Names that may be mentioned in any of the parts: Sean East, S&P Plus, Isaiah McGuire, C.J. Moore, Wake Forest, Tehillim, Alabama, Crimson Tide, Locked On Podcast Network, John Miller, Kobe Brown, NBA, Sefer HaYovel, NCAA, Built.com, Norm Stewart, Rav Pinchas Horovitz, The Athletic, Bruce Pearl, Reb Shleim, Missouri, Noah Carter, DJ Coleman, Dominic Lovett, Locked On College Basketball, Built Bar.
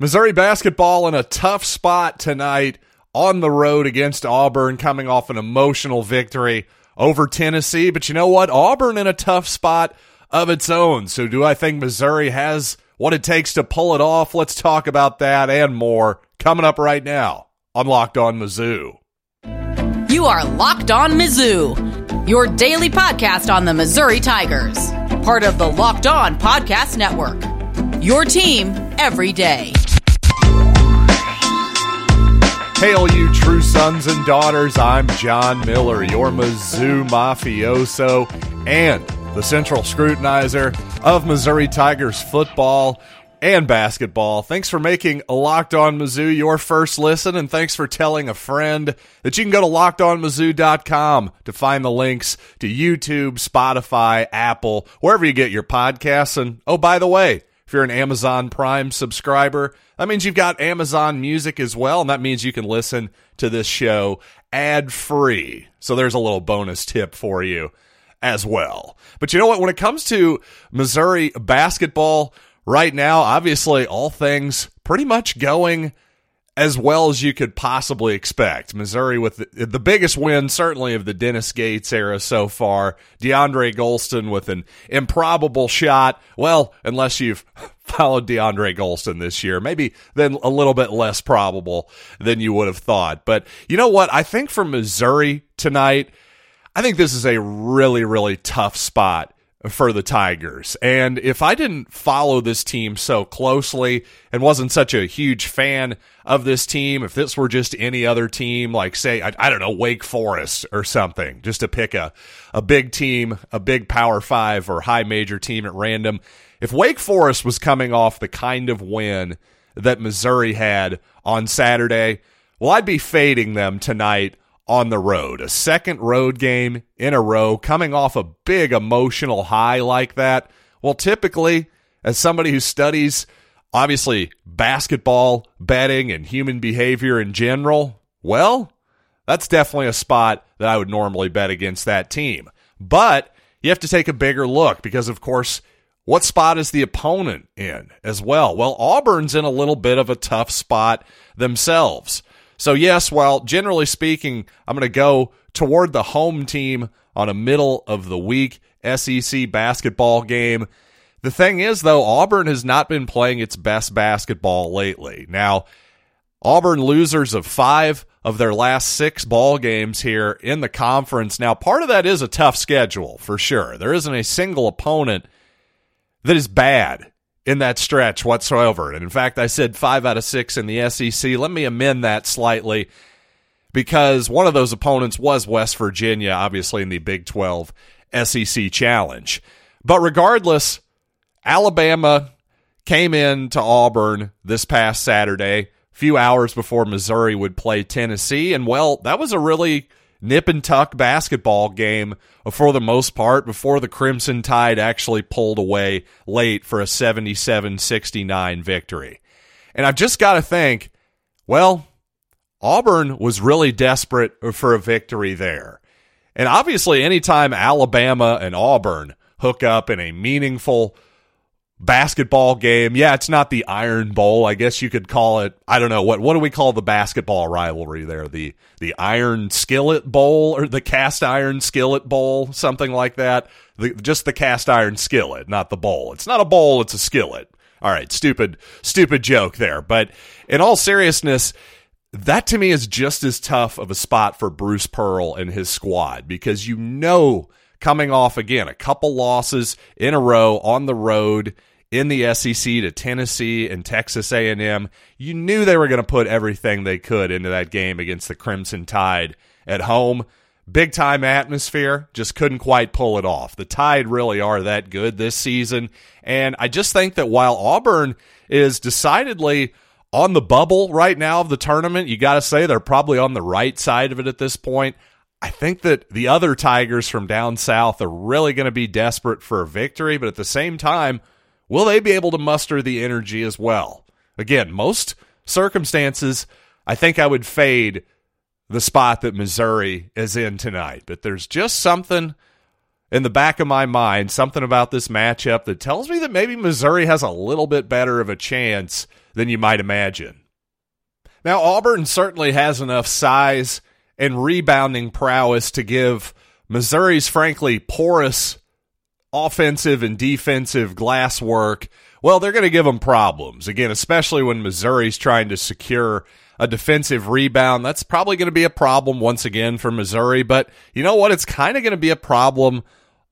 Missouri basketball in a tough spot tonight on the road against Auburn, coming off an emotional victory over Tennessee. But you know what? Auburn in a tough spot of its own. So do I think Missouri has what it takes to pull it off? Let's talk about that and more coming up right now on Locked On Mizzou. You are Locked On Mizzou, your daily podcast on the Missouri Tigers, part of the Locked On Podcast Network, your team every day. Hail you true sons and daughters, I'm John Miller, your Mizzou mafioso and the central scrutinizer of Missouri Tigers football and basketball. Thanks for making Locked On Mizzou your first listen, and thanks for telling a friend. That you can go to LockedOnMizzou.com to find the links to YouTube, Spotify, Apple, wherever you get your podcasts. And oh, by the way, if you're an Amazon Prime subscriber, that means you've got Amazon Music as well, and that means you can listen to this show ad-free. So there's a little bonus tip for you as well. But you know what? When it comes to Missouri basketball right now, obviously all things pretty much going as well as you could possibly expect. Missouri with the biggest win, certainly of the Dennis Gates era so far. DeAndre Golston with an improbable shot. Well, unless you've followed DeAndre Golston this year, maybe then a little bit less probable than you would have thought. But you know what? I think for Missouri tonight, I think this is a really, really tough spot for the Tigers. And if I didn't follow this team so closely and wasn't such a huge fan of this team, if this were just any other team, like say, I don't know, Wake Forest or something, just to pick a big team, a big Power 5 or high major team at random, if Wake Forest was coming off the kind of win that Missouri had on Saturday, well, I'd be fading them tonight on the road. A second road game in a row, coming off a big emotional high like that. Well, typically, as somebody who studies, obviously, basketball, betting, and human behavior in general, well, that's definitely a spot that I would normally bet against that team. But you have to take a bigger look because, of course, what spot is the opponent in as well? Well, Auburn's in a little bit of a tough spot themselves. So yes, while generally speaking, I'm going to go toward the home team on a middle-of-the-week SEC basketball game. The thing is, though, Auburn has not been playing its best basketball lately. Now, Auburn losers of 5 of their last 6 ball games here in the conference. Now, part of that is a tough schedule, for sure. There isn't a single opponent that is bad in that stretch whatsoever. And in fact, I said 5 out of 6 in the SEC. Let me amend that slightly because one of those opponents was West Virginia, obviously in the Big 12 SEC Challenge. But regardless, Alabama came in to Auburn this past Saturday, a few hours before Missouri would play Tennessee. And well, that was a really nip-and-tuck basketball game for the most part before the Crimson Tide actually pulled away late for a 77-69 victory. And I've just got to think, well, Auburn was really desperate for a victory there. And obviously, anytime Alabama and Auburn hook up in a meaningful basketball game, yeah, it's not the Iron Bowl, I guess you could call it. I don't know, what do we call the basketball rivalry there? The Iron Skillet Bowl or the Cast Iron Skillet Bowl, something like that. Just the cast iron skillet, not the bowl. It's not a bowl, it's a skillet. All right, stupid joke there. But in all seriousness, that to me is just as tough of a spot for Bruce Pearl and his squad because you know coming off, again, a couple losses in a row on the road in the SEC to Tennessee and Texas A&M, you knew they were going to put everything they could into that game against the Crimson Tide at home. Big-time atmosphere, just couldn't quite pull it off. The Tide really are that good this season, and I just think that while Auburn is decidedly on the bubble right now of the tournament, you got to say they're probably on the right side of it at this point. I think that the other Tigers from down south are really going to be desperate for a victory, but at the same time, will they be able to muster the energy as well? Again, most circumstances, I think I would fade the spot that Missouri is in tonight, but there's just something in the back of my mind, something about this matchup that tells me that maybe Missouri has a little bit better of a chance than you might imagine. Now, Auburn certainly has enough size and rebounding prowess to give Missouri's, frankly, porous offensive and defensive glass work, well, they're going to give them problems. Again, especially when Missouri's trying to secure a defensive rebound, that's probably going to be a problem once again for Missouri. But you know what? It's kind of going to be a problem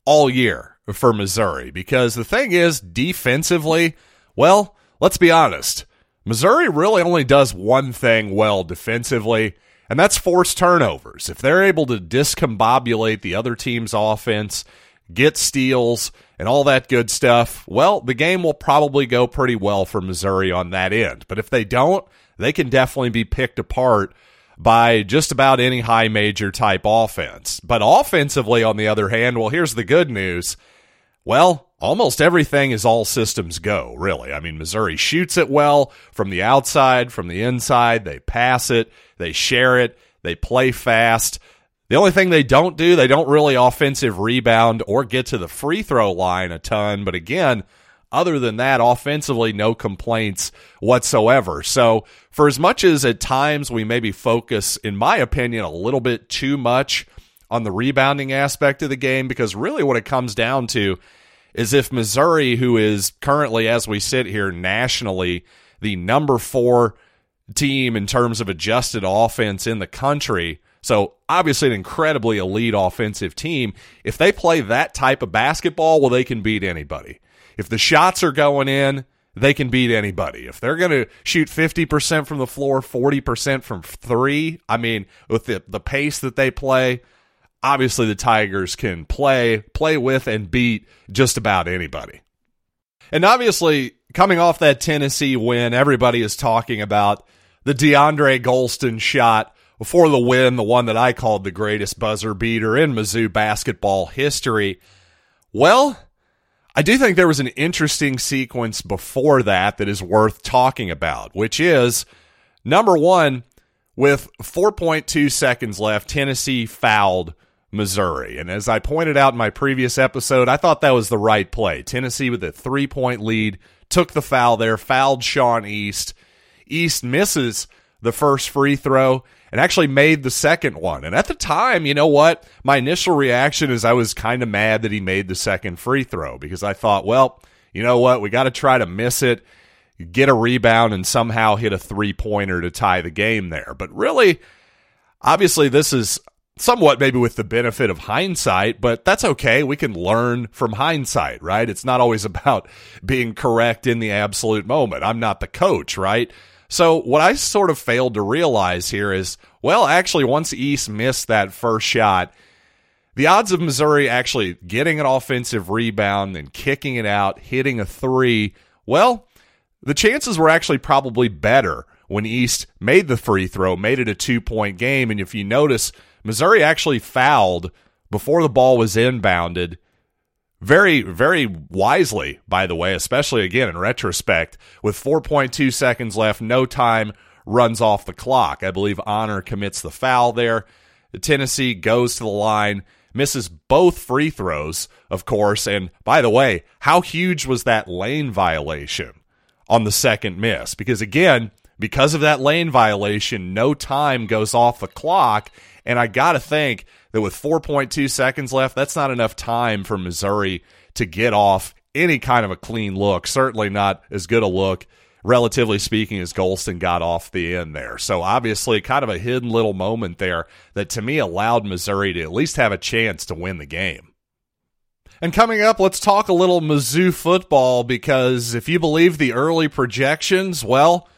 all year for Missouri, because the thing is, defensively, well, let's be honest, Missouri really only does one thing well defensively, and that's force turnovers. If they're able to discombobulate the other team's offense, get steals, and all that good stuff, well, the game will probably go pretty well for Missouri on that end. But if they don't, they can definitely be picked apart by just about any high major type offense. But offensively, on the other hand, well, here's the good news. Well, almost everything is all systems go, really. I mean, Missouri shoots it well from the outside, from the inside. They pass it, they share it, they play fast. The only thing they don't do, they don't really offensive rebound or get to the free throw line a ton. But again, other than that, offensively, no complaints whatsoever. So for as much as at times we maybe focus, in my opinion, a little bit too much on the rebounding aspect of the game, because really what it comes down to is if Missouri, who is currently, as we sit here nationally, the number 4 team in terms of adjusted offense in the country, so obviously an incredibly elite offensive team, if they play that type of basketball, well, they can beat anybody. If the shots are going in, they can beat anybody. If they're going to shoot 50% from the floor, 40% from three, I mean, with the pace that they play, obviously the Tigers can play with and beat just about anybody. And obviously, coming off that Tennessee win, everybody is talking about the DeAndre Golston shot before the win, the one that I called the greatest buzzer beater in Mizzou basketball history. Well, I do think there was an interesting sequence before that that is worth talking about, which is, number one, with 4.2 seconds left, Tennessee fouled Missouri. And as I pointed out in my previous episode, I thought that was the right play. Tennessee with a 3-point lead, took the foul there, fouled Sean East. East misses the first free throw, and actually made the second one. And at the time, you know what? My initial reaction is I was kind of mad that he made the second free throw, because I thought, well, you know what? We got to try to miss it, get a rebound, and somehow hit a three-pointer to tie the game there. But really, obviously this is somewhat maybe with the benefit of hindsight, but that's okay. We can learn from hindsight, right? It's not always about being correct in the absolute moment. I'm not the coach, right? So what I sort of failed to realize here is, well, actually, once East missed that first shot, the odds of Missouri actually getting an offensive rebound and kicking it out, hitting a three, well, the chances were actually probably better when East made the free throw, made it a 2-point game. And if you notice, Missouri actually fouled before the ball was inbounded. Very, very wisely, by the way, especially, again, in retrospect, with 4.2 seconds left, no time runs off the clock. I believe Honor commits the foul there. Tennessee goes to the line, misses both free throws, of course. And by the way, how huge was that lane violation on the second miss? Because, again, because of that lane violation, no time goes off the clock, and I got to think that with 4.2 seconds left, that's not enough time for Missouri to get off any kind of a clean look. Certainly not as good a look, relatively speaking, as Golston got off the end there. So obviously kind of a hidden little moment there that to me allowed Missouri to at least have a chance to win the game. And coming up, let's talk a little Mizzou football, because if you believe the early projections, well,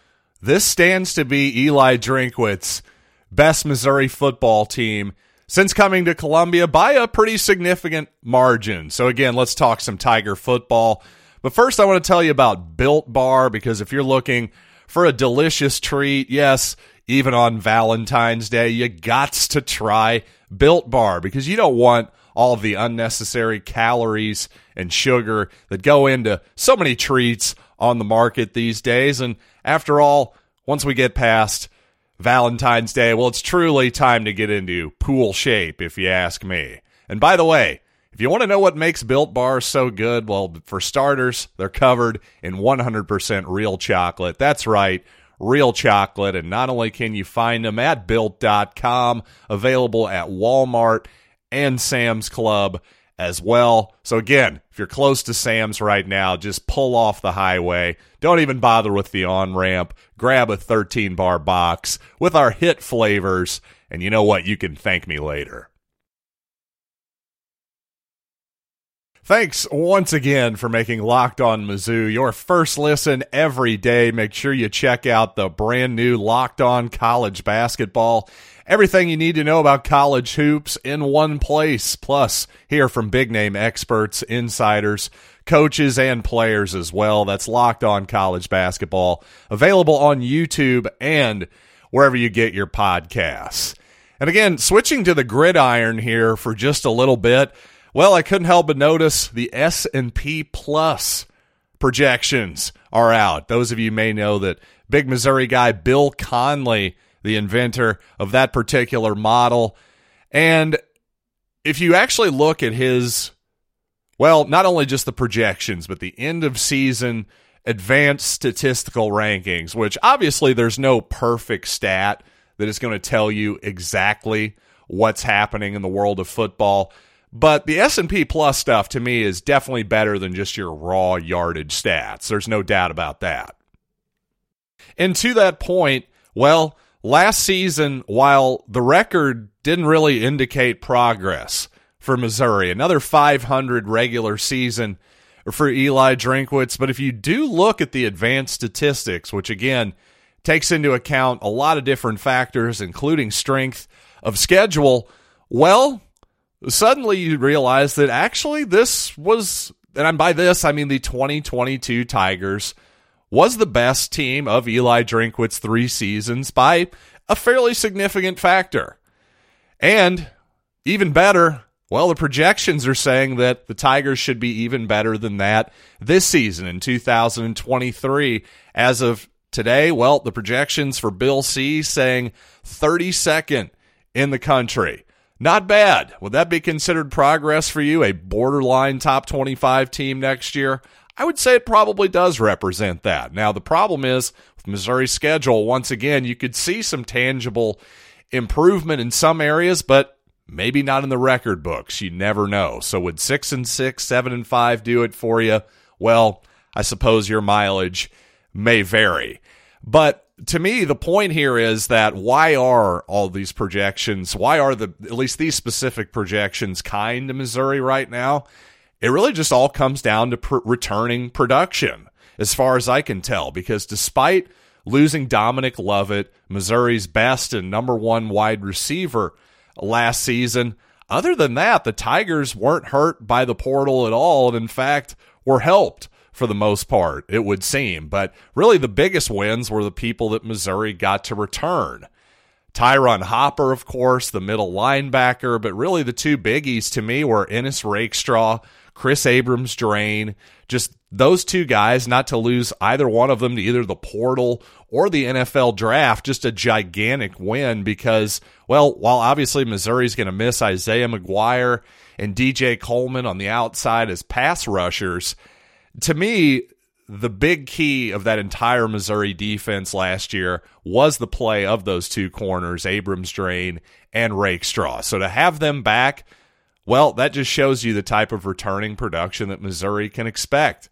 this stands to be Eli Drinkwitz's best Missouri football team since coming to Columbia by a pretty significant margin. So again, let's talk some Tiger football. But first, I want to tell you about Built Bar, because if you're looking for a delicious treat, yes, even on Valentine's Day, you gots to try Built Bar, because you don't want all of the unnecessary calories and sugar that go into so many treats on the market these days. And after all, once we get past Valentine's Day, well, it's truly time to get into pool shape, if you ask me. And by the way, If you want to know what makes Built Bar so good, well, for starters, they're covered in 100% real chocolate. That's right, real chocolate. And not only can you find them at Built.com, available at Walmart and Sam's Club as well. So again, if you're close to Sam's right now, just pull off the highway. Don't even bother with the on-ramp. Grab a 13-bar box with our hit flavors, and you know what? You can thank me later. Thanks once again for making Locked On Mizzou your first listen every day. Make sure you check out the brand new Locked On College Basketball. Everything you need to know about college hoops in one place. Plus, hear from big-name experts, insiders, coaches, and players as well. That's Locked On College Basketball, available on YouTube and wherever you get your podcasts. And again, switching to the gridiron here for just a little bit. Well, I couldn't help but notice the S&P Plus projections are out. Those of you may know that big Missouri guy Bill Conley, the inventor of that particular model. And if you actually look at his, well, not only just the projections, but the end of season advanced statistical rankings, which obviously there's no perfect stat that is going to tell you exactly what's happening in the world of football. But the S&P Plus stuff, to me, is definitely better than just your raw yardage stats. There's no doubt about that. And to that point, well, last season, while the record didn't really indicate progress for Missouri, another 500 regular season for Eli Drinkwitz. But if you do look at the advanced statistics, which again takes into account a lot of different factors, including strength of schedule, well, suddenly you realize that actually this was, and by this I mean the 2022 Tigers, was the best team of Eli Drinkwitz's three seasons by a fairly significant factor. And even better, well, the projections are saying that the Tigers should be even better than that this season in 2023. As of today, well, the projections for Bill C saying 32nd in the country. Not bad. Would that be considered progress for you? A borderline top 25 team next year? I would say it probably does represent that. Now, the problem is with Missouri's schedule, once again, you could see some tangible improvement in some areas, but maybe not in the record books. You never know. So would 6-6, 7-5 do it for you? Well, I suppose your mileage may vary. But to me, the point here is that why are all these projections, why are at least these specific projections kind to Missouri right now? It really just all comes down to returning production, as far as I can tell, because despite losing Dominic Lovett, Missouri's best and number one wide receiver last season, other than that, the Tigers weren't hurt by the portal at all, and in fact, were helped for the most part, it would seem. But really the biggest wins were the people that Missouri got to return. Tyron Hopper, of course, the middle linebacker, but really the two biggies to me were Ennis Rakestraw, Chris Abrams-Drain, just those two guys, not to lose either one of them to either the portal or the NFL draft, just a gigantic win because, well, while obviously Missouri's going to miss Isaiah McGuire and DJ Coleman on the outside as pass rushers, to me, the big key of that entire Missouri defense last year was the play of those two corners, Abrams-Drain and Rakestraw. So to have them back, well, that just shows you the type of returning production that Missouri can expect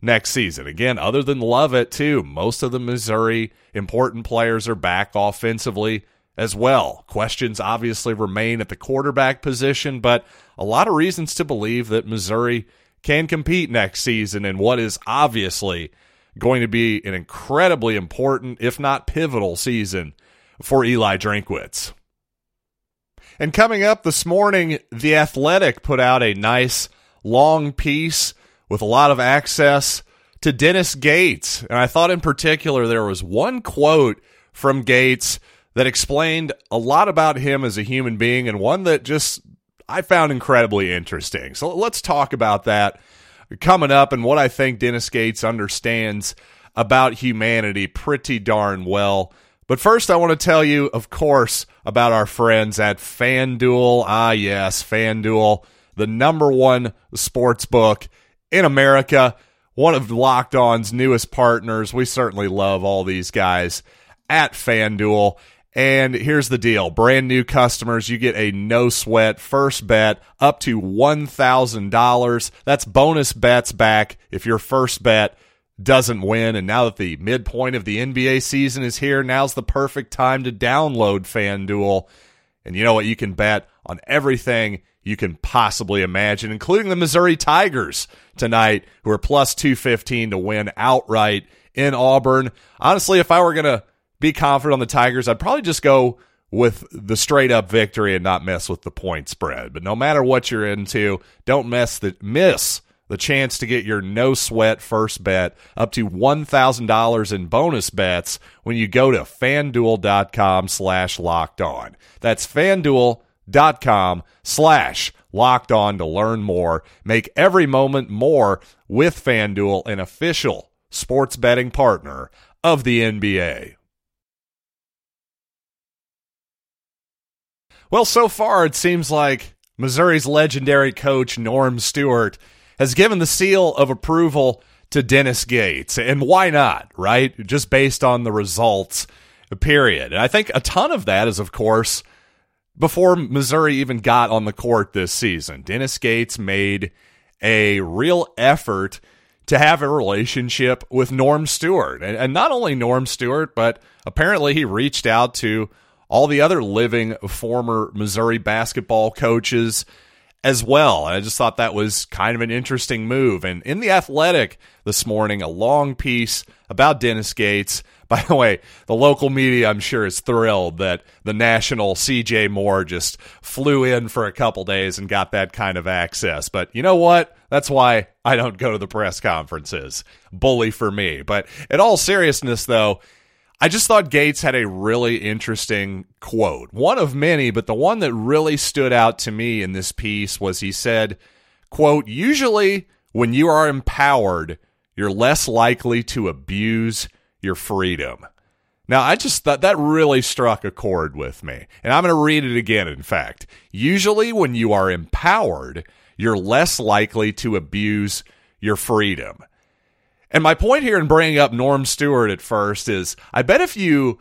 next season. Again, other than Lovett, too, most of the Missouri important players are back offensively as well. Questions obviously remain at the quarterback position, but a lot of reasons to believe that Missouri can compete next season in what is obviously going to be an incredibly important, if not pivotal, season for Eli Drinkwitz. And coming up this morning, The Athletic put out a nice long piece with a lot of access to Dennis Gates. And I thought in particular there was one quote from Gates that explained a lot about him as a human being and one that just I found incredibly interesting. So let's talk about that coming up and what I think Dennis Gates understands about humanity pretty darn well. But first, I want to tell you, of course, about our friends at FanDuel. Ah, yes, FanDuel. the number one sports book in America, one of Locked On's newest partners. We certainly love all these guys at FanDuel. And here's the deal. Brand new customers, you get a no-sweat first bet up to $1,000. That's bonus bets back if your first bet doesn't win. And now that the midpoint of the NBA season is here, now's the perfect time to download FanDuel. And you know what? You can bet on everything you can possibly imagine, including the Missouri Tigers tonight, who are plus 215 to win outright in Auburn. Honestly, if I were going to be confident on the Tigers, I'd probably just go with the straight-up victory and not mess with the point spread. But no matter what you're into, don't miss the chance to get your no-sweat first bet up to $1,000 in bonus bets when you go to FanDuel.com/LockedOn. That's FanDuel.com/LockedOn to learn more. Make every moment more with FanDuel, an official sports betting partner of the NBA. Well, so far it seems like Missouri's legendary coach Norm Stewart has given the seal of approval to Dennis Gates. And why not, right? Just based on the results, period. And I think a ton of that is, of course, before Missouri even got on the court this season. Dennis Gates made a real effort to have a relationship with Norm Stewart. And not only Norm Stewart, but apparently he reached out to all the other living former Missouri basketball coaches as well. And I just thought that was kind of an interesting move. And in The Athletic this morning, a long piece about Dennis Gates. By the way, the local media, I'm sure, is thrilled that the national C.J. Moore just flew in for a couple days and got that kind of access. But you know what? That's why I don't go to the press conferences. Bully for me. But in all seriousness, though, I just thought Gates had a really interesting quote. One of many, but the one that really stood out to me in this piece was he said, quote, "Usually when you are empowered, you're less likely to abuse your freedom." Now, I just thought that really struck a chord with me. And I'm going to read it again, in fact. "Usually when you are empowered, you're less likely to abuse your freedom." And my point here in bringing up Norm Stewart at first is, I bet if you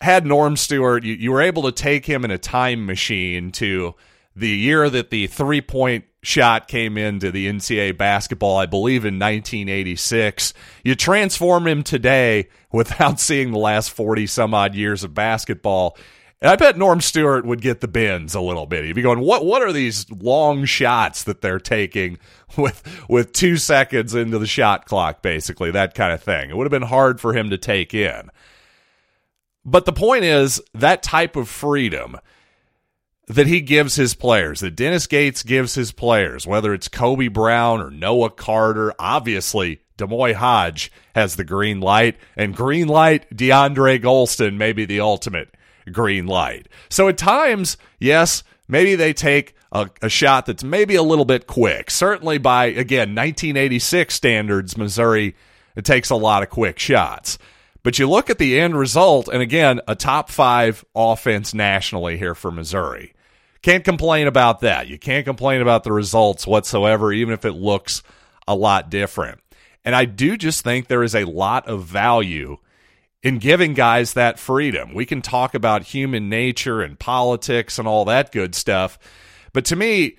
had Norm Stewart, you were able to take him in a time machine to the year that the three-point shot came into the NCAA basketball, I believe in 1986. You transform him today without seeing the last 40-some-odd years of basketball, and I bet Norm Stewart would get the bends a little bit. He'd be going, what are these long shots that they're taking with 2 seconds into the shot clock, basically, that kind of thing. It would have been hard for him to take in. But the point is, that type of freedom that he gives his players, that Dennis Gates gives his players, whether it's Kobe Brown or Noah Carter, obviously Demoy Hodge has the green light, and green light DeAndre Golston may be the ultimate green light. So at times, yes, maybe they take a shot that's maybe a little bit quick. Certainly by, again, 1986 standards, Missouri, it takes a lot of quick shots. But you look at the end result, and again, a top five offense nationally here for Missouri. Can't complain about that. You can't complain about the results whatsoever, even if it looks a lot different. And I do just think there is a lot of value in giving guys that freedom. We can talk about human nature and politics and all that good stuff, but to me,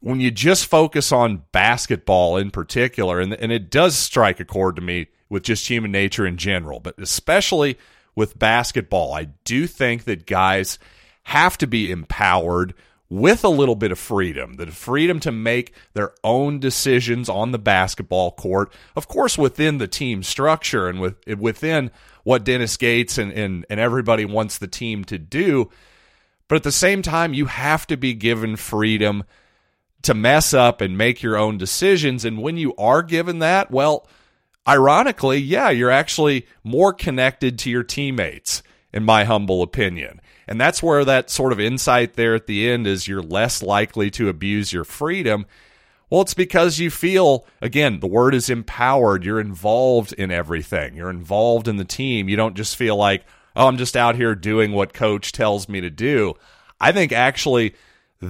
when you just focus on basketball in particular, and it does strike a chord to me with just human nature in general, but especially with basketball, I do think that guys have to be empowered with a little bit of freedom, the freedom to make their own decisions on the basketball court, of course within the team structure and within what Dennis Gates and everybody wants the team to do. But at the same time, you have to be given freedom to mess up and make your own decisions. And when you are given that, well, ironically, yeah, you're actually more connected to your teammates, in my humble opinion. And that's where that sort of insight there at the end is, you're less likely to abuse your freedom. Well, it's because you feel, again, the word is empowered. You're involved in everything. You're involved in the team. You don't just feel like, oh, I'm just out here doing what coach tells me to do. I think actually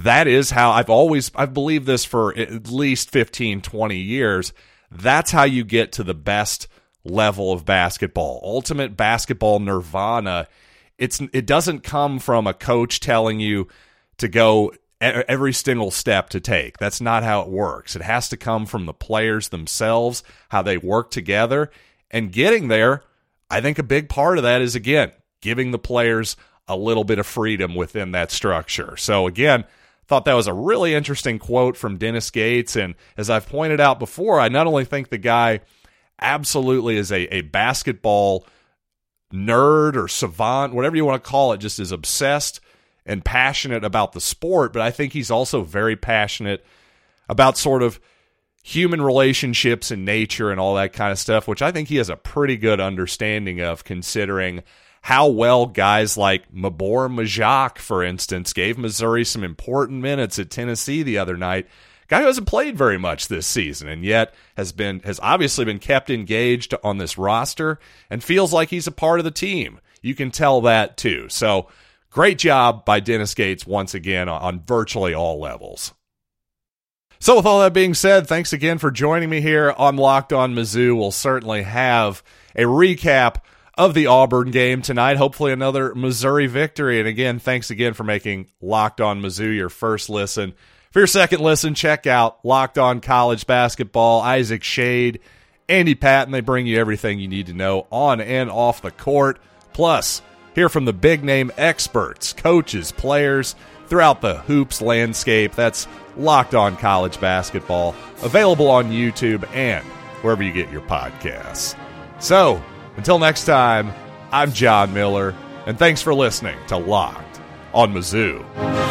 That is how I've believed this for at least 15, 20 years. That's how you get to the best level of basketball. Ultimate basketball nirvana. It doesn't come from a coach telling you to go every single step to take. That's not how it works. It has to come from the players themselves, how they work together. And getting there, I think a big part of that is, again, giving the players a little bit of freedom within that structure. So again, thought that was a really interesting quote from Dennis Gates. And as I've pointed out before, I not only think the guy absolutely is a basketball nerd or savant, whatever you want to call it, just is obsessed and passionate about the sport, but I think he's also very passionate about sort of human relationships and nature and all that kind of stuff, which I think he has a pretty good understanding of, considering how well guys like Mabor Majak, for instance, gave Missouri some important minutes at Tennessee the other night. Guy who hasn't played very much this season and yet has obviously been kept engaged on this roster and feels like he's a part of the team. You can tell that too. So great job by Dennis Gates once again on virtually all levels. So with all that being said, thanks again for joining me here on Locked On Mizzou. We'll certainly have a recap of the Auburn game tonight. Hopefully another Missouri victory. And again, thanks again for making Locked On Mizzou your first listen. For your second listen, check out Locked On College Basketball. Isaac Shade, Andy Patton, they bring you everything you need to know on and off the court. Plus, hear from the big-name experts, coaches, players throughout the hoops landscape. That's Locked On College Basketball, available on YouTube and wherever you get your podcasts. So, until next time, I'm John Miller, and thanks for listening to Locked On Mizzou.